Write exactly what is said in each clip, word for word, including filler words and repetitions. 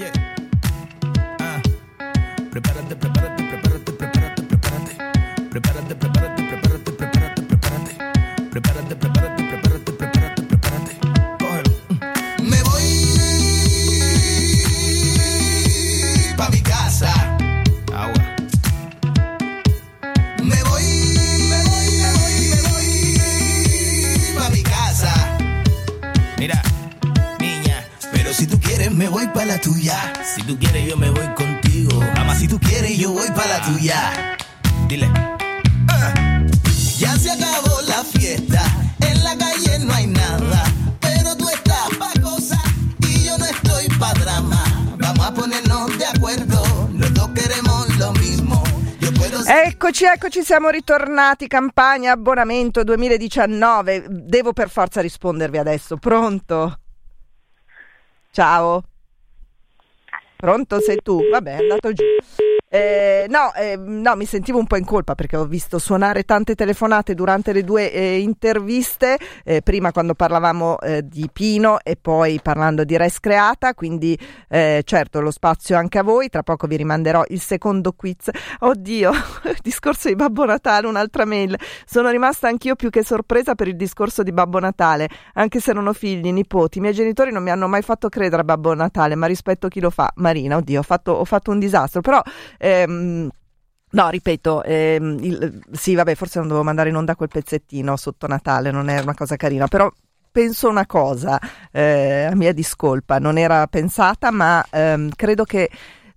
Oye, ah, prepárate, prepárate, prepárate, prepárate, prepárate, prepárate, prepárate, prepárate, prepárate, prepárate, prepárate, prepárate, prepárate, prepárate, prepárate, cógelo. Me voy pa' mi casa. Agua. Me voy, me voy, me voy, me voy pa' mi casa. Mira, niña, pero si tú quieres me voy pa' la tuya. Si tú quieres yo me voy contigo. Mamá, si tú quieres yo voy pa' la tuya. Dile. Uh. Ya se acabó la fiesta. En la calle no hay nada. Pero tú estás pa' cosas y yo no estoy pa' drama. Vamos a ponernos de acuerdo. Los dos queremos lo mismo. Eccoci, eccoci, siamo ritornati. Campagna abbonamento duemiladiciannove. Devo per forza rispondervi adesso. Pronto? Ciao. Pronto sei tu? Vabbè, è andato giù. Eh, no, eh, no, mi sentivo un po' in colpa perché ho visto suonare tante telefonate durante le due eh, interviste, eh, prima quando parlavamo eh, di Pino e poi parlando di Res Creata, quindi eh, certo lo spazio anche a voi. Tra poco vi rimanderò il secondo quiz. Oddio, discorso di Babbo Natale, un'altra mail. Sono rimasta anch'io più che sorpresa per il discorso di Babbo Natale, anche se non ho figli, nipoti. I miei genitori non mi hanno mai fatto credere a Babbo Natale, ma rispetto chi lo fa. Marina, oddio, ho fatto, ho fatto un disastro, però... Ehm, no, ripeto, ehm, il, sì, vabbè, forse non dovevo mandare in onda quel pezzettino sotto Natale, non è una cosa carina, però penso una cosa, eh, a mia discolpa, non era pensata, ma ehm, credo che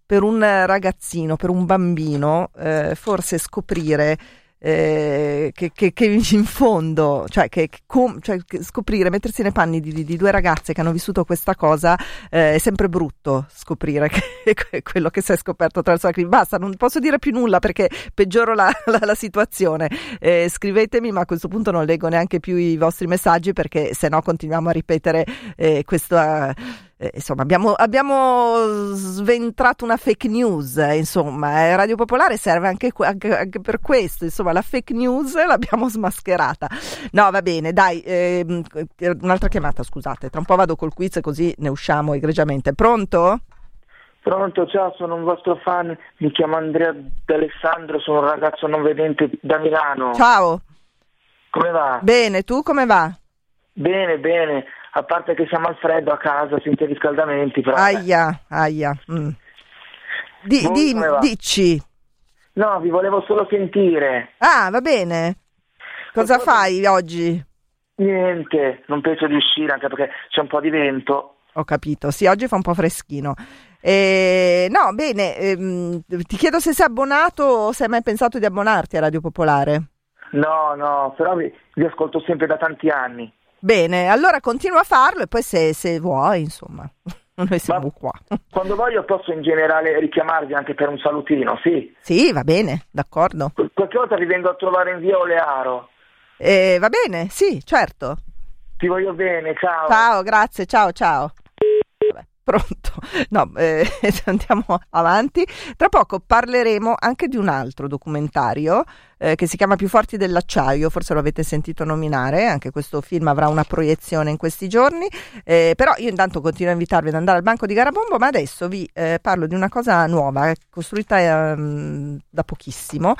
per un ragazzino, per un bambino, eh, forse scoprire eh, che, che, che in fondo, cioè, che, com, cioè che scoprire, mettersi nei panni di, di, di due ragazze che hanno vissuto questa cosa, eh, è sempre brutto scoprire che, quello che si è scoperto attraverso la crisi. Basta, non posso dire più nulla perché peggioro la, la, la situazione. Eh, scrivetemi, ma a questo punto non leggo neanche più i vostri messaggi perché se no continuiamo a ripetere eh, questa... Eh, insomma, abbiamo, abbiamo sventrato una fake news, eh, insomma, eh, Radio Popolare serve anche, anche, anche per questo, insomma, la fake news l'abbiamo smascherata. No, va bene, dai, eh, un'altra chiamata, scusate, tra un po' vado col quiz così ne usciamo egregiamente. Pronto? Pronto, ciao, sono un vostro fan, mi chiamo Andrea D'Alessandro, sono un ragazzo non vedente da Milano. Ciao. Come va? Bene, tu come va? Bene, bene. A parte che siamo al freddo a casa senza riscaldamenti, però. Aia, aia. Mm. Di, di, dici. No, vi volevo solo sentire. Ah, va bene. Cosa Perché fai oggi? Niente, non penso di uscire anche perché c'è un po' di vento. Ho capito, sì, oggi fa un po' freschino. Eh, no, bene, ehm, ti chiedo se sei abbonato o se hai mai pensato di abbonarti a Radio Popolare. No, no, però vi, vi ascolto sempre da tanti anni. Bene, allora continua a farlo e poi se, se vuoi, insomma, noi siamo Ma, qua. Quando voglio posso in generale richiamarvi anche per un salutino, sì? Sì, va bene, d'accordo. Qu- qualche volta vi vengo a trovare in via Olearo. Eh, va bene, sì, certo. Ti voglio bene, ciao. Ciao, grazie, ciao, ciao. Vabbè, pronto, no, eh, andiamo avanti. Tra poco parleremo anche di un altro documentario che si chiama Più forti dell'acciaio, forse lo avete sentito nominare, anche questo film avrà una proiezione in questi giorni, eh, però io intanto continuo a invitarvi ad andare al banco di Garabombo, ma adesso vi eh, parlo di una cosa nuova, costruita eh, da pochissimo,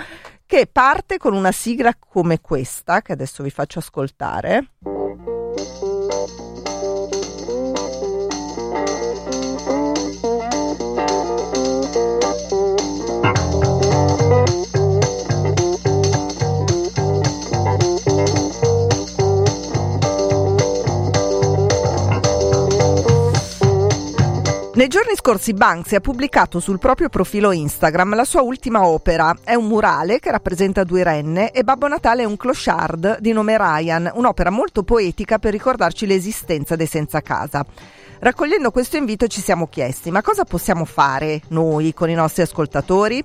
che parte con una sigla come questa, che adesso vi faccio ascoltare. Nei giorni scorsi Banksy ha pubblicato sul proprio profilo Instagram la sua ultima opera. È un murale che rappresenta due renne e Babbo Natale è un clochard di nome Ryan, un'opera molto poetica per ricordarci l'esistenza dei senza casa. Raccogliendo questo invito ci siamo chiesti: ma cosa possiamo fare noi con i nostri ascoltatori?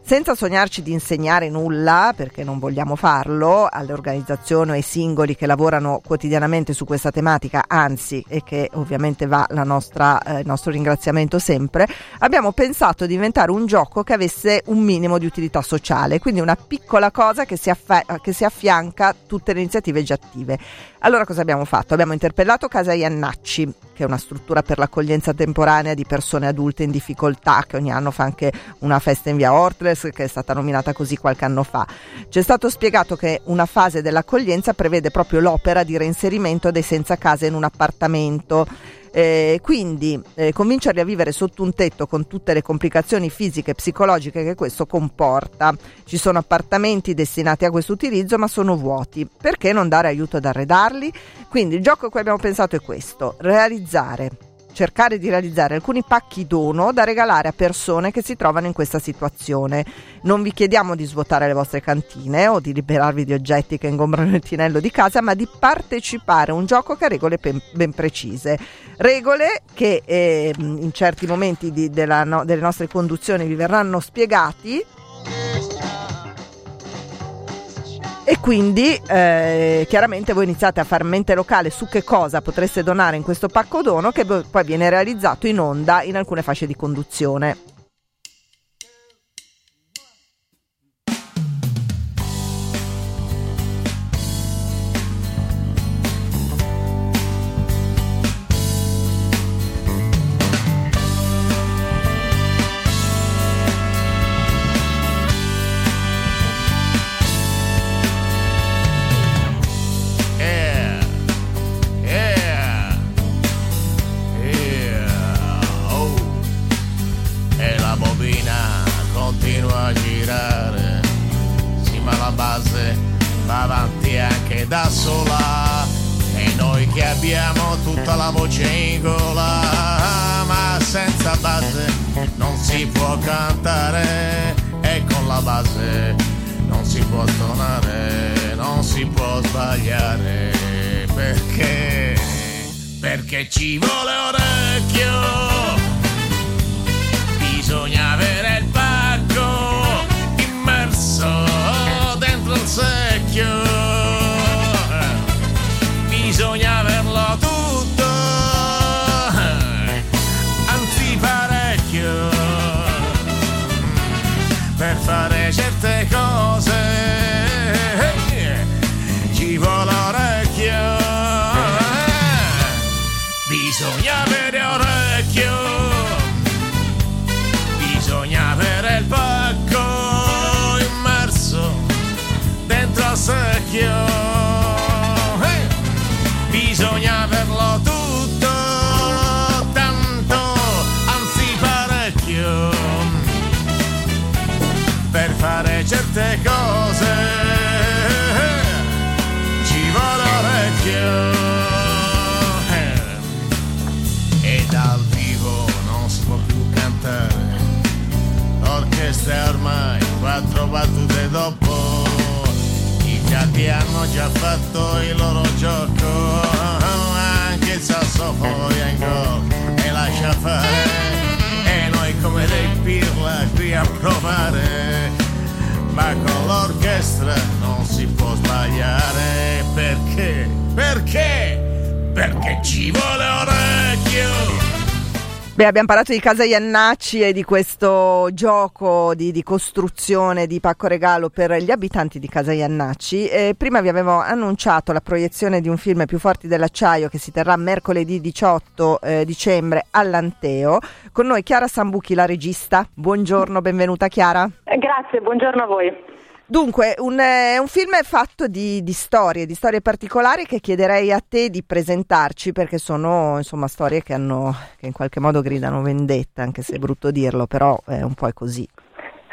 Senza sognarci di insegnare nulla, perché non vogliamo farlo, alle organizzazioni e ai singoli che lavorano quotidianamente su questa tematica, anzi, e che ovviamente va la nostra, eh, il nostro ringraziamento sempre, abbiamo pensato di inventare un gioco che avesse un minimo di utilità sociale, quindi una piccola cosa che si, affa- che si affianca a tutte le iniziative già attive. Allora cosa abbiamo fatto? Abbiamo interpellato Casa Iannacci, che è una struttura per l'accoglienza temporanea di persone adulte in difficoltà, che ogni anno fa anche una festa in via Ortles, che è stata nominata così qualche anno fa. Ci è stato spiegato che una fase dell'accoglienza prevede proprio l'opera di reinserimento dei senza casa in un appartamento. Eh, quindi eh, convincerli a vivere sotto un tetto, con tutte le complicazioni fisiche e psicologiche che questo comporta. Ci sono appartamenti destinati a questo utilizzo, ma sono vuoti. Perché non dare aiuto ad arredarli? Quindi il gioco a cui abbiamo pensato è questo: realizzare, cercare di realizzare alcuni pacchi dono da regalare a persone che si trovano in questa situazione. Non vi chiediamo di svuotare le vostre cantine o di liberarvi di oggetti che ingombrano il tinello di casa, ma di partecipare a un gioco che ha regole ben precise, regole che eh, in certi momenti di, della, no, delle nostre conduzioni vi verranno spiegati. E quindi eh, chiaramente voi iniziate a far mente locale su che cosa potreste donare in questo pacco dono, che poi viene realizzato in onda in alcune fasce di conduzione. Beh, abbiamo parlato di Casa Iannacci e di questo gioco di, di costruzione di pacco regalo per gli abitanti di Casa Iannacci. Eh, prima vi avevo annunciato la proiezione di un film, Più forti dell'acciaio, che si terrà mercoledì diciotto eh, dicembre all'Anteo. Con noi Chiara Sambuchi, la regista. Buongiorno, benvenuta Chiara. Grazie, buongiorno a voi. Dunque, un, eh, un film fatto di, di storie, di storie particolari, che chiederei a te di presentarci, perché sono, insomma, storie che hanno, che in qualche modo gridano vendetta, anche se è brutto dirlo, però eh, un po' è così.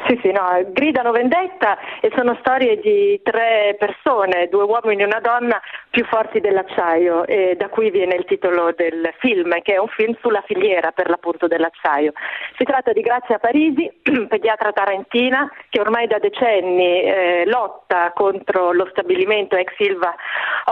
Sì, sì, no, gridano vendetta, e sono storie di tre persone, due uomini e una donna, più forti dell'acciaio, e da cui viene il titolo del film, che è un film sulla filiera, per l'appunto, dell'acciaio. Si tratta di Grazia Parisi, pediatra tarantina, che ormai da decenni eh, lotta contro lo stabilimento Ex-ILVA,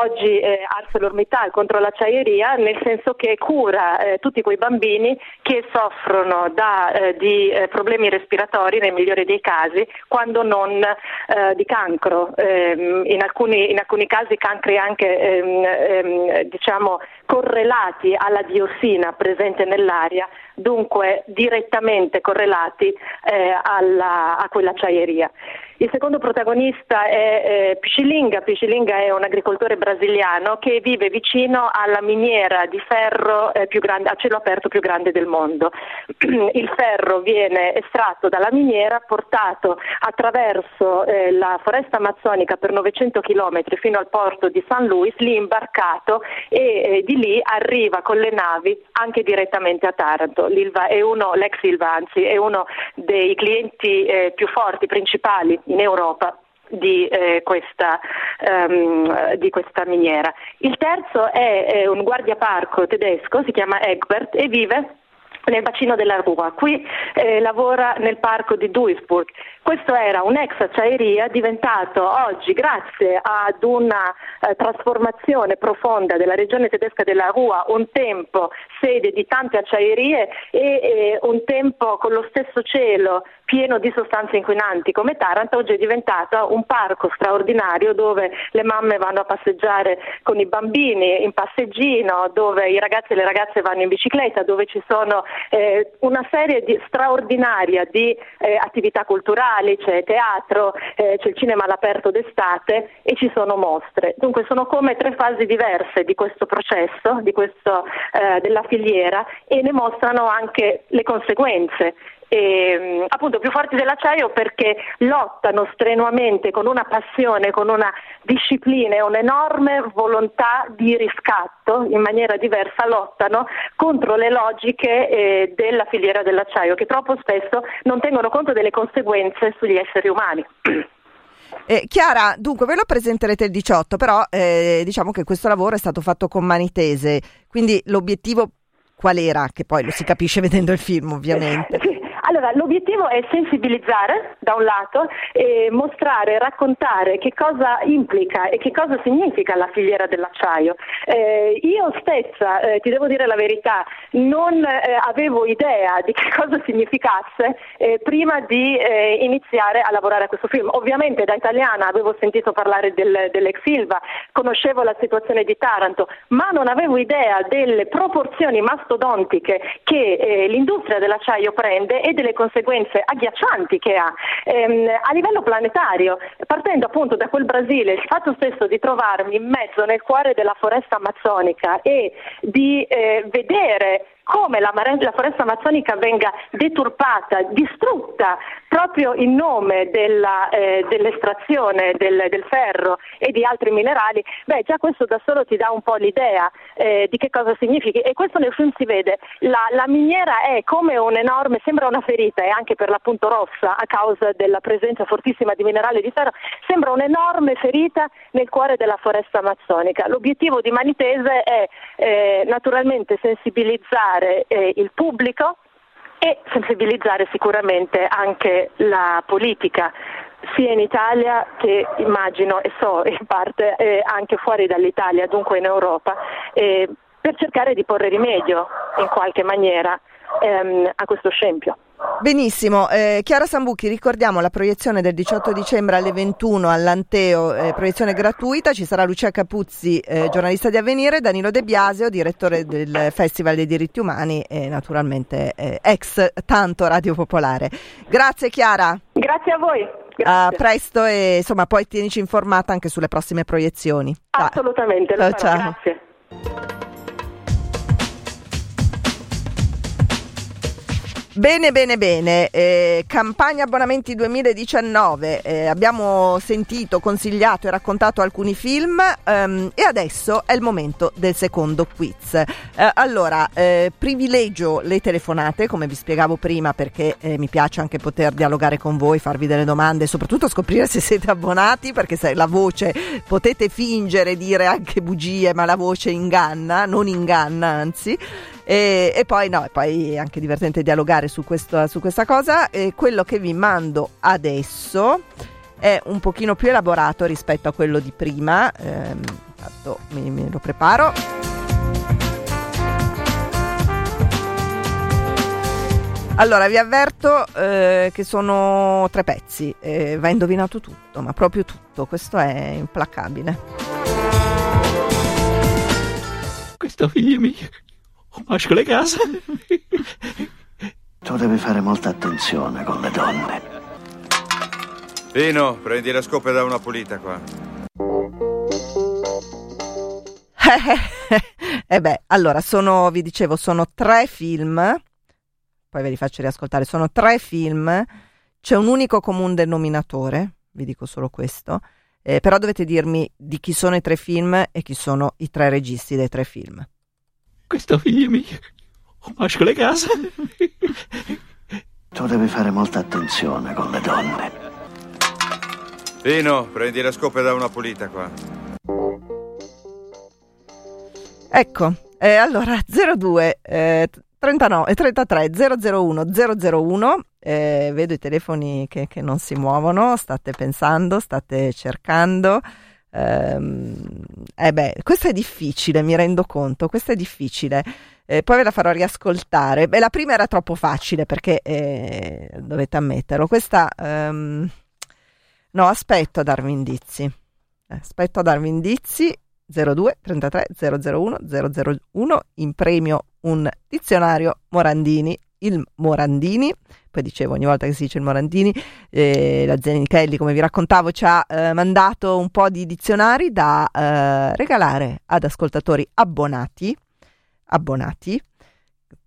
oggi eh, ArcelorMittal, contro l'acciaieria, nel senso che cura eh, tutti quei bambini che soffrono da, eh, di eh, problemi respiratori, nei migliori dei casi, quando non eh, di cancro, ehm, in, alcuni, in alcuni casi cancri anche ehm, ehm, diciamo correlati alla diossina presente nell'aria, dunque direttamente correlati eh, alla, a quell'acciaieria. Il secondo protagonista è eh, Piscilinga. Piscilinga è un agricoltore brasiliano che vive vicino alla miniera di ferro eh, più grande, a cielo aperto più grande del mondo. Il ferro viene estratto dalla miniera, portato attraverso eh, la foresta amazzonica per novecento chilometri fino al porto di San Luis, lì imbarcato e eh, di lì arriva con le navi anche direttamente a Taranto. L'Ilva è uno, l'ex Ilva anzi, è uno dei clienti eh, più forti, principali in Europa di eh, questa um, di questa miniera. Il terzo è, è un guardiaparco tedesco, si chiama Egbert e vive nel bacino della Rua, qui eh, lavora nel parco di Duisburg. Questo era un'ex acciaieria diventato oggi, grazie ad una eh, trasformazione profonda della regione tedesca della Rua, un tempo sede di tante acciaierie e eh, un tempo con lo stesso cielo pieno di sostanze inquinanti come Taranto, oggi è diventata un parco straordinario dove le mamme vanno a passeggiare con i bambini in passeggino, dove i ragazzi e le ragazze vanno in bicicletta, dove ci sono eh, una serie di straordinaria di eh, attività culturali, c'è teatro, eh, c'è il cinema all'aperto d'estate e ci sono mostre. Dunque sono come tre fasi diverse di questo processo, di questo eh, della filiera, e ne mostrano anche le conseguenze. E, appunto, più forti dell'acciaio perché lottano strenuamente con una passione, con una disciplina e un'enorme volontà di riscatto, in maniera diversa lottano contro le logiche eh, della filiera dell'acciaio, che troppo spesso non tengono conto delle conseguenze sugli esseri umani. Eh, Chiara, dunque ve lo presenterete il diciotto, però eh, diciamo che questo lavoro è stato fatto con Manitese, quindi l'obiettivo qual era? Che poi lo si capisce vedendo il film, ovviamente. Allora, l'obiettivo è sensibilizzare da un lato e mostrare, raccontare che cosa implica e che cosa significa la filiera dell'acciaio. Eh, io stessa, eh, ti devo dire la verità, non eh, avevo idea di che cosa significasse eh, prima di eh, iniziare a lavorare a questo film. Ovviamente da italiana avevo sentito parlare del, dell'Ex-Ilva, conoscevo la situazione di Taranto, ma non avevo idea delle proporzioni mastodontiche che eh, l'industria dell'acciaio prende e delle conseguenze agghiaccianti che ha ehm, a livello planetario, partendo appunto da quel Brasile. Il fatto stesso di trovarmi in mezzo nel cuore della foresta amazzonica e di eh, vedere come la, la foresta amazzonica venga deturpata, distrutta proprio in nome della, eh, dell'estrazione del, del ferro e di altri minerali, beh, già questo da solo ti dà un po' l'idea eh, di che cosa significhi, e questo nel film si vede. La, la miniera è come un enorme, sembra una ferita, e anche per l'appunto rossa a causa della presenza fortissima di minerale di ferro, sembra un'enorme ferita nel cuore della foresta amazzonica. L'obiettivo di Manitese è eh, naturalmente sensibilizzare il pubblico e sensibilizzare sicuramente anche la politica, sia in Italia che, immagino e so in parte, eh, anche fuori dall'Italia, dunque in Europa, eh, per cercare di porre rimedio in qualche maniera ehm, a questo scempio. Benissimo, eh, Chiara Sambuchi, ricordiamo la proiezione del diciotto dicembre alle ventuno all'Anteo, eh, proiezione gratuita. Ci sarà Lucia Capuzzi, eh, giornalista di Avvenire, Danilo De Biaseo, direttore del Festival dei Diritti Umani e naturalmente eh, ex tanto Radio Popolare. Grazie Chiara. Grazie a voi. Grazie. A presto e insomma poi tienici informata anche sulle prossime proiezioni. Assolutamente, lo farò. Ciao. Grazie. Bene, bene, bene. Eh, campagna abbonamenti duemiladiciannove. Eh, abbiamo sentito, consigliato e raccontato alcuni film ehm, e adesso è il momento del secondo quiz. Eh, allora, eh, privilegio le telefonate, come vi spiegavo prima, perché eh, mi piace anche poter dialogare con voi, farvi delle domande e soprattutto scoprire se siete abbonati, perché se la voce potete fingere, dire anche bugie, ma la voce inganna, non inganna anzi. E, e poi no, e poi è anche divertente dialogare su, questo, su questa cosa. E quello che vi mando adesso è un pochino più elaborato rispetto a quello di prima. Ehm, tanto mi, mi lo preparo. Allora, vi avverto eh, che sono tre pezzi. Eh, va indovinato tutto, ma proprio tutto. Questo è implacabile. Questo figlio mio. Acho que legal, sabe? Tu devi fare molta attenzione con le donne. Pino, prendi la scopa e da una pulita qua. E beh, allora, sono, vi dicevo, sono tre film, poi ve li faccio riascoltare, sono tre film, c'è un unico comune denominatore, vi dico solo questo, eh, però dovete dirmi di chi sono i tre film e chi sono i tre registi dei tre film. Questo figlio mio, masco le case. Tu devi fare molta attenzione con le donne. Pino, prendi la scopa e da una pulita qua. Ecco, eh, allora zero due eh, trentanove trentatré zero zero uno zero zero uno, eh, vedo i telefoni che, che non si muovono, state pensando, state cercando, eh, eh beh, questo è difficile, mi rendo conto, questo è difficile, eh, poi ve la farò riascoltare. Beh, la prima era troppo facile perché eh, dovete ammetterlo, questa, ehm, no, aspetto a darvi indizi, aspetto a darvi indizi. zero due trentatré zero zero uno zero zero uno, in premio un dizionario Morandini, il Morandini, poi dicevo ogni volta che si dice il Morandini, eh, la Zanichelli, come vi raccontavo, ci ha eh, mandato un po' di dizionari da eh, regalare ad ascoltatori abbonati, abbonati,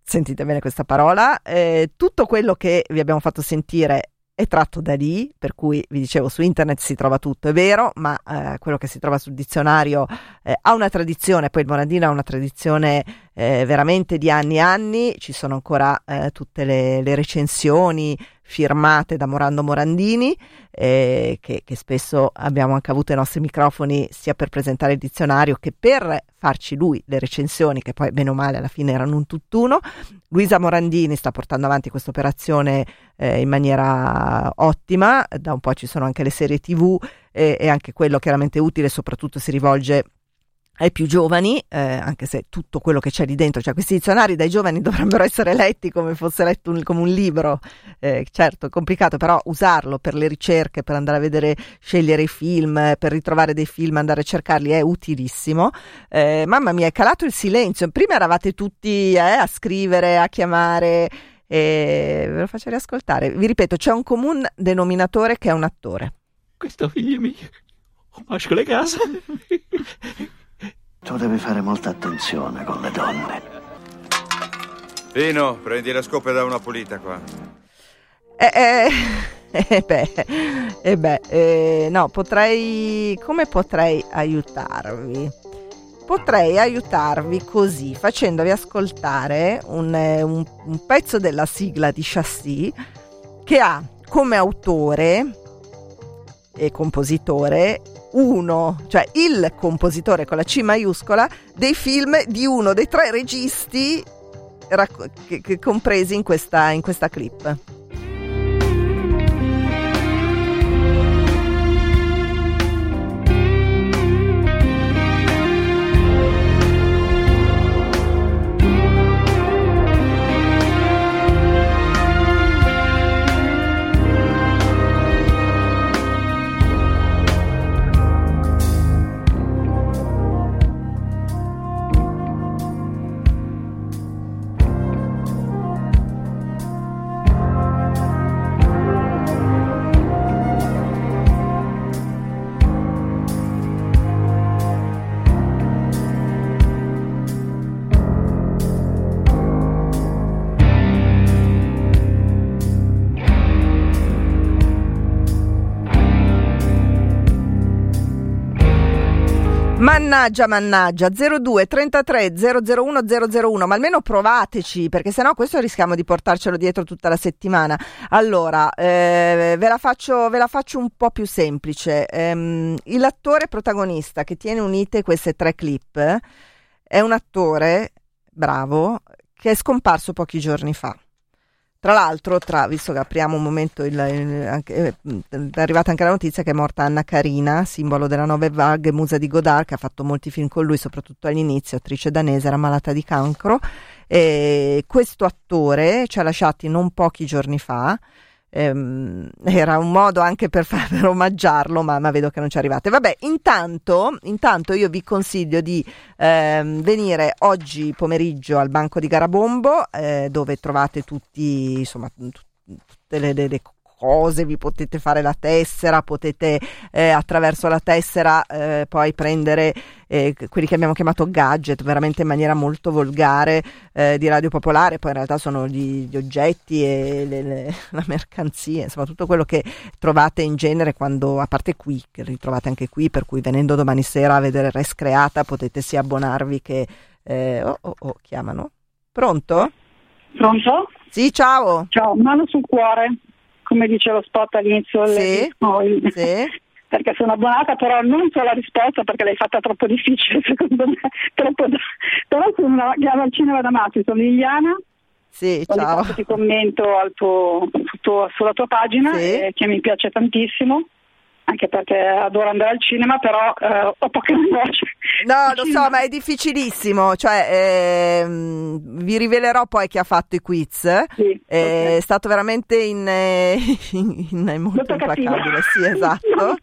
sentite bene questa parola, eh, tutto quello che vi abbiamo fatto sentire è tratto da lì, per cui vi dicevo su internet si trova tutto, è vero, ma eh, quello che si trova sul dizionario eh, ha una tradizione, poi il Morandino ha una tradizione eh, veramente di anni e anni, ci sono ancora eh, tutte le, le recensioni firmate da Morando Morandini, eh, che, che spesso abbiamo anche avuto ai nostri microfoni sia per presentare il dizionario che per farci lui le recensioni, che poi bene o male alla fine erano un tutt'uno. Luisa Morandini sta portando avanti questa operazione eh, in maniera ottima, da un po' ci sono anche le serie tv e, e anche quello chiaramente utile, soprattutto si rivolge ai più giovani, eh, anche se tutto quello che c'è lì dentro, cioè questi dizionari dai giovani dovrebbero essere letti come fosse letto un, come un libro, eh, certo è complicato, però usarlo per le ricerche, per andare a vedere, scegliere i film, per ritrovare dei film, andare a cercarli è utilissimo. Eh, mamma mia, è calato il silenzio, prima eravate tutti eh, a scrivere, a chiamare, e ve lo faccio riascoltare, vi ripeto c'è un comune denominatore che è un attore. Questo figlio mio, masco le case. Tu devi fare molta attenzione con le donne. Pino, prendi la scopa e da una pulita qua. Eh, eh, eh beh, eh beh eh, no, potrei... Come potrei aiutarvi? Potrei aiutarvi così, facendovi ascoltare un, un, un pezzo della sigla di Chassis che ha come autore e compositore... uno, cioè il compositore con la C maiuscola dei film di uno dei tre registi racco- che, che compresi in questa, in questa clip. Mannaggia, mannaggia, zero due trentatré zero zero uno zero zero uno, ma almeno provateci, perché sennò questo rischiamo di portarcelo dietro tutta la settimana. Allora, eh, ve, la faccio, ve la faccio un po' più semplice. Ehm, l'attore protagonista che tiene unite queste tre clip è un attore, bravo, che è scomparso pochi giorni fa. Tra l'altro, tra, visto che apriamo un momento, il, il, anche, è arrivata anche la notizia che è morta Anna Karina, simbolo della Nouvelle Vague, musa di Godard, che ha fatto molti film con lui, soprattutto all'inizio, attrice danese, era malata di cancro. E questo attore ci ha lasciati non pochi giorni fa, ehm, era un modo anche per, far, per omaggiarlo, ma, ma vedo che non ci arrivate. Vabbè, intanto, intanto io vi consiglio di ehm, venire oggi pomeriggio al Banco di Garabombo, eh, dove trovate tutti, insomma, tut- tutte le, le, le cose, vi potete fare la tessera, potete eh, attraverso la tessera eh, poi prendere eh, quelli che abbiamo chiamato gadget, veramente in maniera molto volgare, eh, di Radio Popolare, poi in realtà sono gli, gli oggetti e le, le, la mercanzia, insomma tutto quello che trovate in genere quando, a parte qui, che ritrovate anche qui, per cui venendo domani sera a vedere Res Creata potete sia abbonarvi che... Eh, oh, oh, oh, chiamano. Pronto? Pronto? Sì, ciao! Ciao, mano sul cuore! Come diceva spot all'inizio, sì, le... sì. Perché sono abbonata, però non so la risposta perché l'hai fatta troppo difficile secondo me, troppo... però sono al cinema da matti, sono Liliana, sì, ciao. Ti commento al tuo, tuo, sulla tua pagina, sì. eh, che mi piace tantissimo, anche perché adoro andare al cinema, però eh, ho poca voce. No, lo so, ma è difficilissimo, cioè eh, vi rivelerò poi chi ha fatto i quiz, sì, eh, okay. È stato veramente in, in, in molto implacabile, sì, esatto. Non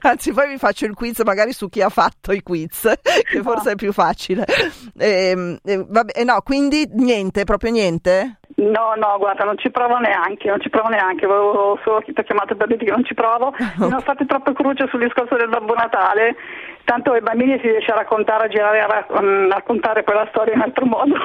Anzi, poi vi faccio il quiz magari su chi ha fatto i quiz, che forse no. È più facile. Eh, eh, vabbè, no, quindi niente, proprio niente? No, no, guarda, non ci provo neanche, non ci provo neanche, avevo solo chiamato per dire che non ci provo, non fate troppo cruce sul discorso del Babbo Natale, tanto ai bambini si riesce a raccontare, a girare, a raccontare quella storia in altro modo.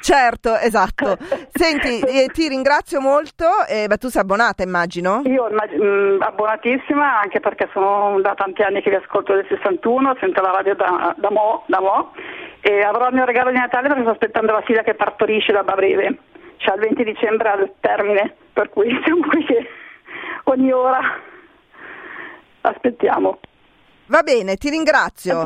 Certo, esatto. Senti, eh, ti ringrazio molto. Eh, beh, tu sei abbonata, immagino? Io mh, abbonatissima, anche perché sono da tanti anni che vi ascolto, del sessantuno, sento la radio da, da mo', da mo', e avrò il mio regalo di Natale perché sto aspettando la figlia che partorisce da breve, cioè il venti dicembre al termine, per cui siamo qui che ogni ora aspettiamo. Va bene, ti ringrazio.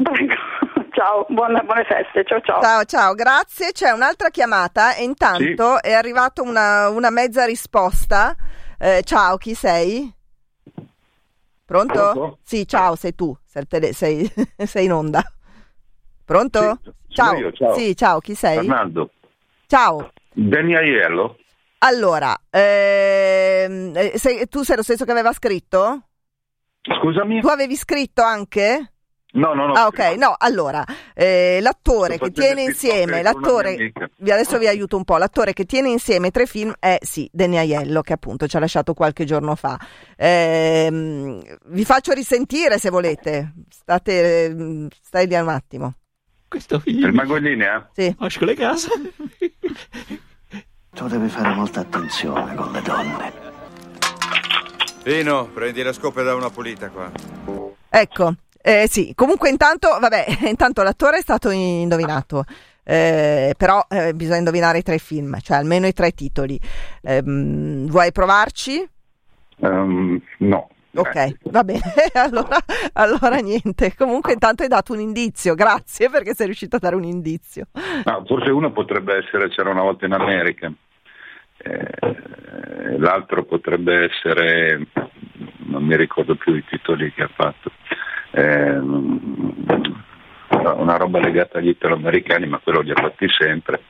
Ciao, buone, buone feste, ciao ciao. Ciao ciao, grazie. C'è un'altra chiamata e intanto sì. È arrivata una, una mezza risposta. Eh, ciao, chi sei? Pronto? Pronto? Sì, ciao, sei tu, sei, tele, sei, sei in onda. Pronto? Sì, ciao. Io, ciao. Sì, ciao, chi sei? Fernando. Ciao. Danny Aiello. Allora, ehm, sei, tu sei lo stesso che aveva scritto? Scusami? Tu avevi scritto anche? No, no, no. Ah, ok, no, allora, eh, l'attore che tiene insieme, l'attore, adesso vi aiuto un po', l'attore che tiene insieme i tre film è, sì, Danny Aiello, che appunto ci ha lasciato qualche giorno fa. Eh, vi faccio risentire se volete, state, stai lì un attimo. Questo figlio... Rimango in linea? Sì. Osco le case. Tu devi fare molta attenzione con le donne. Vino, prendi la scopa e da una pulita qua. Ecco. Eh, sì, comunque intanto, vabbè, intanto l'attore è stato indovinato, eh, però eh, bisogna indovinare i tre film, cioè almeno i tre titoli. Eh, vuoi provarci? Um, no. Ok, va bene, allora, allora niente, comunque intanto hai dato un indizio, grazie perché sei riuscito a dare un indizio. No, forse uno potrebbe essere C'era una volta in America, eh, l'altro potrebbe essere, non mi ricordo più i titoli che ha fatto. Eh, una roba legata agli italo-americani, ma quello li ha fatti sempre.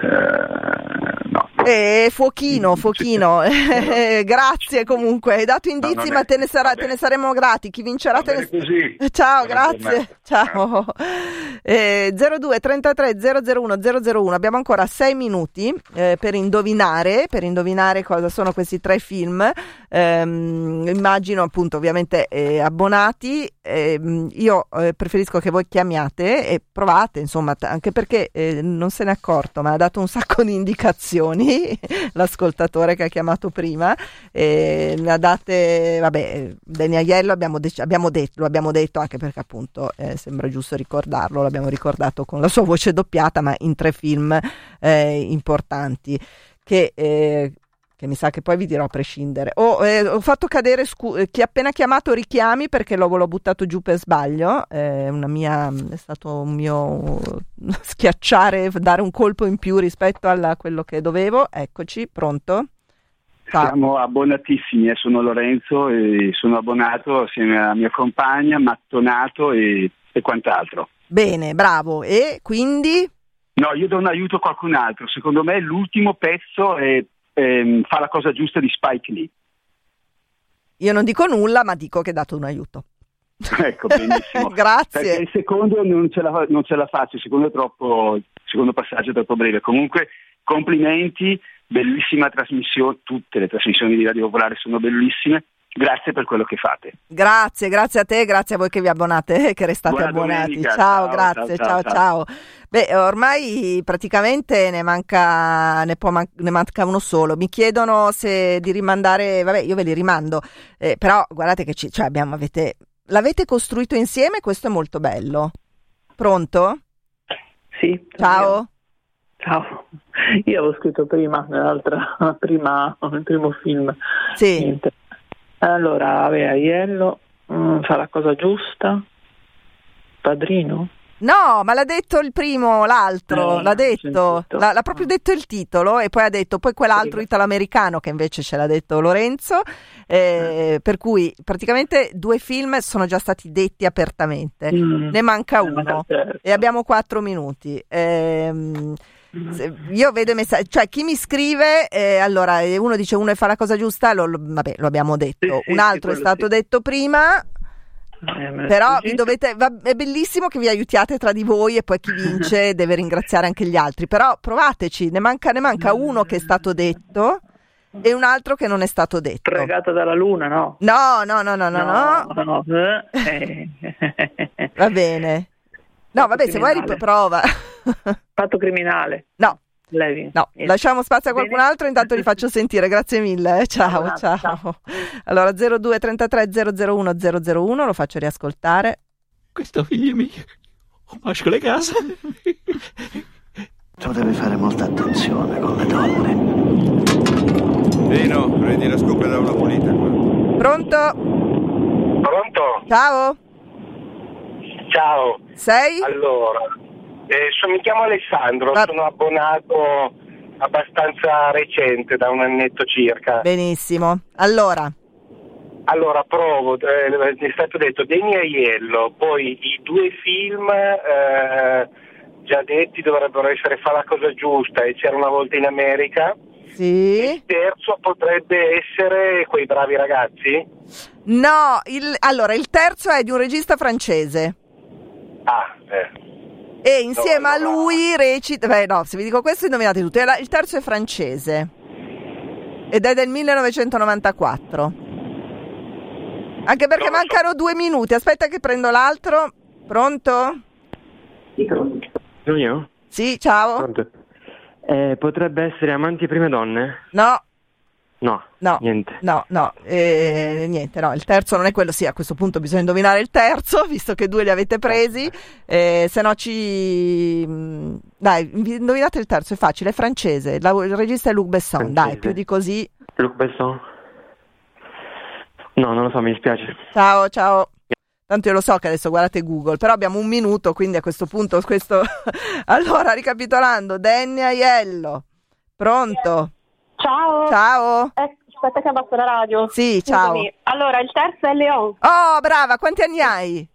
Eh, no. Eh, fuochino, fuochino. Grazie comunque, hai dato indizi, no, ma è... te, ne sarà, te ne saremo grati. Chi vincerà te ne... così. Ciao, buona, grazie. Ciao. Eh, zero due trentatré zero zero uno zero zero uno. Abbiamo ancora sei minuti eh, per indovinare, per indovinare cosa sono questi tre film. Eh, immagino appunto, ovviamente eh, abbonati. Eh, io eh, preferisco che voi chiamiate e provate, insomma, t- anche perché eh, non se ne è accorto, ma ha dato un sacco di indicazioni l'ascoltatore che ha chiamato prima, eh, ne ha date, vabbè, Danny Aiello abbiamo, de- abbiamo detto, lo abbiamo detto anche perché appunto eh, sembra giusto ricordarlo, l'abbiamo ricordato con la sua voce doppiata, ma in tre film eh, importanti che... Eh, che mi sa che poi vi dirò a prescindere. Oh, eh, ho fatto cadere scu- eh, chi ha appena chiamato richiami perché l'ho, l'ho buttato giù per sbaglio, eh, una mia, è stato un mio schiacciare, dare un colpo in più rispetto a quello che dovevo. Eccoci, pronto? Ciao. Siamo abbonatissimi, eh, sono Lorenzo e sono abbonato assieme alla mia compagna, Mattonato e, e quant'altro. Bene, bravo. E quindi? No, io do un aiuto a qualcun altro, secondo me l'ultimo pezzo è ehm, fa la cosa giusta di Spike Lee. Io non dico nulla, ma dico che è dato un aiuto. Ecco, benissimo. Grazie. Perché il secondo non ce la, non ce la faccio, il secondo è troppo, il secondo passaggio è troppo breve. Comunque, complimenti, bellissima trasmissione, tutte le trasmissioni di Radio Popolare sono bellissime. Grazie per quello che fate. Grazie, grazie a te, grazie a voi che vi abbonate e che restate Buona abbonati. Domenica, ciao, ciao, grazie, ciao, ciao, ciao, ciao. Beh, ormai praticamente ne manca, ne, può man- ne manca uno solo. Mi chiedono se di rimandare, vabbè, io ve li rimando, eh, però guardate che ci, cioè abbiamo, avete, l'avete costruito insieme, questo è molto bello. Pronto? Sì. Ciao. Ciao. Io avevo scritto prima, nell'altra, prima, nel primo film. Sì. Niente. Allora, Andrea Aiello mh, fa la cosa giusta, Padrino? No, ma l'ha detto il primo, l'altro, eh, l'ha detto, l'ha, l'ha proprio detto il titolo e poi ha detto, poi quell'altro italoamericano che invece ce l'ha detto Lorenzo, eh, eh. per cui praticamente due film sono già stati detti apertamente, mm. ne manca ne uno manca e abbiamo quattro minuti. Ehm... Io vedo i messaggi, cioè chi mi scrive, eh, allora uno dice uno fa la cosa giusta, lo, lo, vabbè lo abbiamo detto, sì, un altro sì, è stato sì. detto prima, eh, però vi dovete, va, è bellissimo che vi aiutiate tra di voi e poi chi vince deve ringraziare anche gli altri, però provateci, ne manca, ne manca uno che è stato detto e un altro che non è stato detto. Pregata dalla luna, no? No, no, no, no, no, no. no. no. Va bene. No, vabbè, criminale. Se vuoi riprova. Fatto criminale. No. Levi. No, yes. Lasciamo spazio a qualcun altro, intanto li faccio sentire. Grazie mille. Ciao, no, ciao. ciao. Allora zero due trentatré zero zero uno zero zero uno, lo faccio riascoltare. Questo figlio mio. Oh, masco le case. Tu devi fare molta attenzione con le donne. Vino, prendi la scopa da una pulita qua. Pronto? Pronto? Ciao. Ciao. Sei? Allora, eh, so, mi chiamo Alessandro, Va- sono abbonato abbastanza recente, da un annetto circa. Benissimo. Allora? Allora, provo, eh, è stato detto Danny Aiello, poi i due film eh, già detti dovrebbero essere Fa la cosa giusta e C'era una volta in America. Sì. Il terzo potrebbe essere Quei bravi ragazzi? No, il, allora il terzo è di un regista francese. Ah, eh. E insieme no, no, a lui no. recita. Beh, no, se vi dico questo indovinate tutti. Il terzo è francese ed è del millenovecentonovantaquattro. Anche perché non mancano so. due minuti. Aspetta che prendo l'altro. Pronto? Sì, pronto. Sono io? Sì, ciao. Pronto. Eh, potrebbe essere Amanti prime donne? No. No, no, niente. No, no, eh, niente, no, il terzo non è quello, sì, a questo punto bisogna indovinare il terzo, visto che due li avete presi, eh, se no ci... Dai, indovinate il terzo, è facile, è francese, la, il regista è Luc Besson, francese. Dai, più di così... Luc Besson? No, non lo so, mi dispiace. Ciao, ciao. Tanto io lo so che adesso guardate Google, però abbiamo un minuto, quindi a questo punto questo... Allora, ricapitolando, Danny Aiello, pronto? Ciao. Ciao. Eh, aspetta che abbasso la radio. Sì, ciao. Scusami. Allora, il terzo è Leon. Oh, brava, quanti anni hai?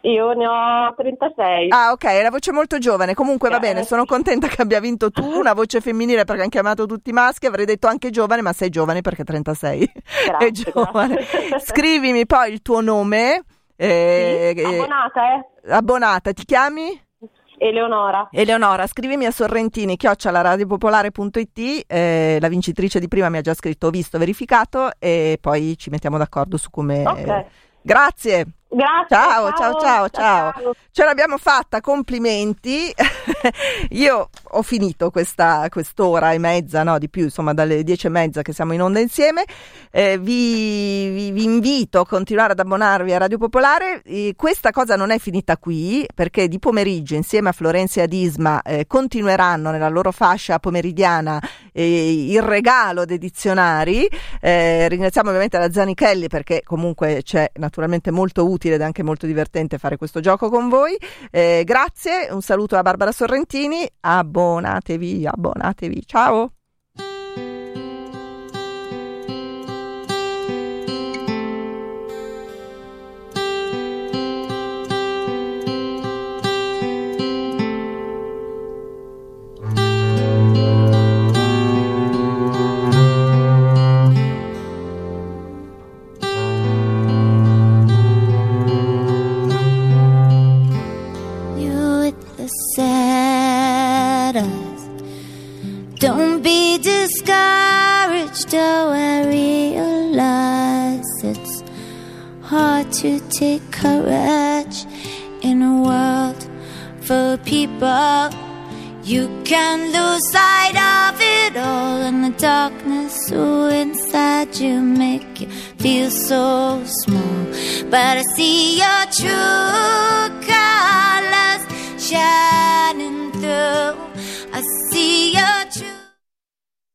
Io ne ho trentasei. Ah, ok, è la voce molto giovane. Comunque eh. va bene, sono contenta che abbia vinto tu, una voce femminile perché hanno chiamato tutti maschi, avrei detto anche giovane, ma sei giovane perché trentasei. Grazie, è giovane. Grazie. Scrivimi poi il tuo nome. Eh, sì? Abbonata, eh. Abbonata, ti chiami? Eleonora. Eleonora, scrivimi a sorrentini chiocciola radiopopolare punto it, eh, la vincitrice di prima mi ha già scritto visto, verificato e poi ci mettiamo d'accordo su come... Okay. Grazie. Grazie. Ciao, ciao, ciao, ciao. ciao. ciao. Ce l'abbiamo fatta, complimenti. Io ho finito questa quest'ora e mezza, no, di più, insomma dalle dieci e mezza che siamo in onda insieme. Eh, vi, vi, vi invito a continuare ad abbonarvi a Radio Popolare. E questa cosa non è finita qui, perché di pomeriggio insieme a Florenza e ad Isma eh, continueranno nella loro fascia pomeridiana eh, il regalo dei dizionari. Eh, ringraziamo ovviamente la Zanichelli perché comunque c'è naturalmente molto utile ed anche molto divertente fare questo gioco con voi. Eh, grazie, un saluto a Barbara Sorrentini, abbonatevi, abbonatevi, ciao! Don't be discouraged, though I realize it's hard to take courage in a world full of people. You can lose sight of it all, and the darkness so inside you make you feel so small. But I see your truth.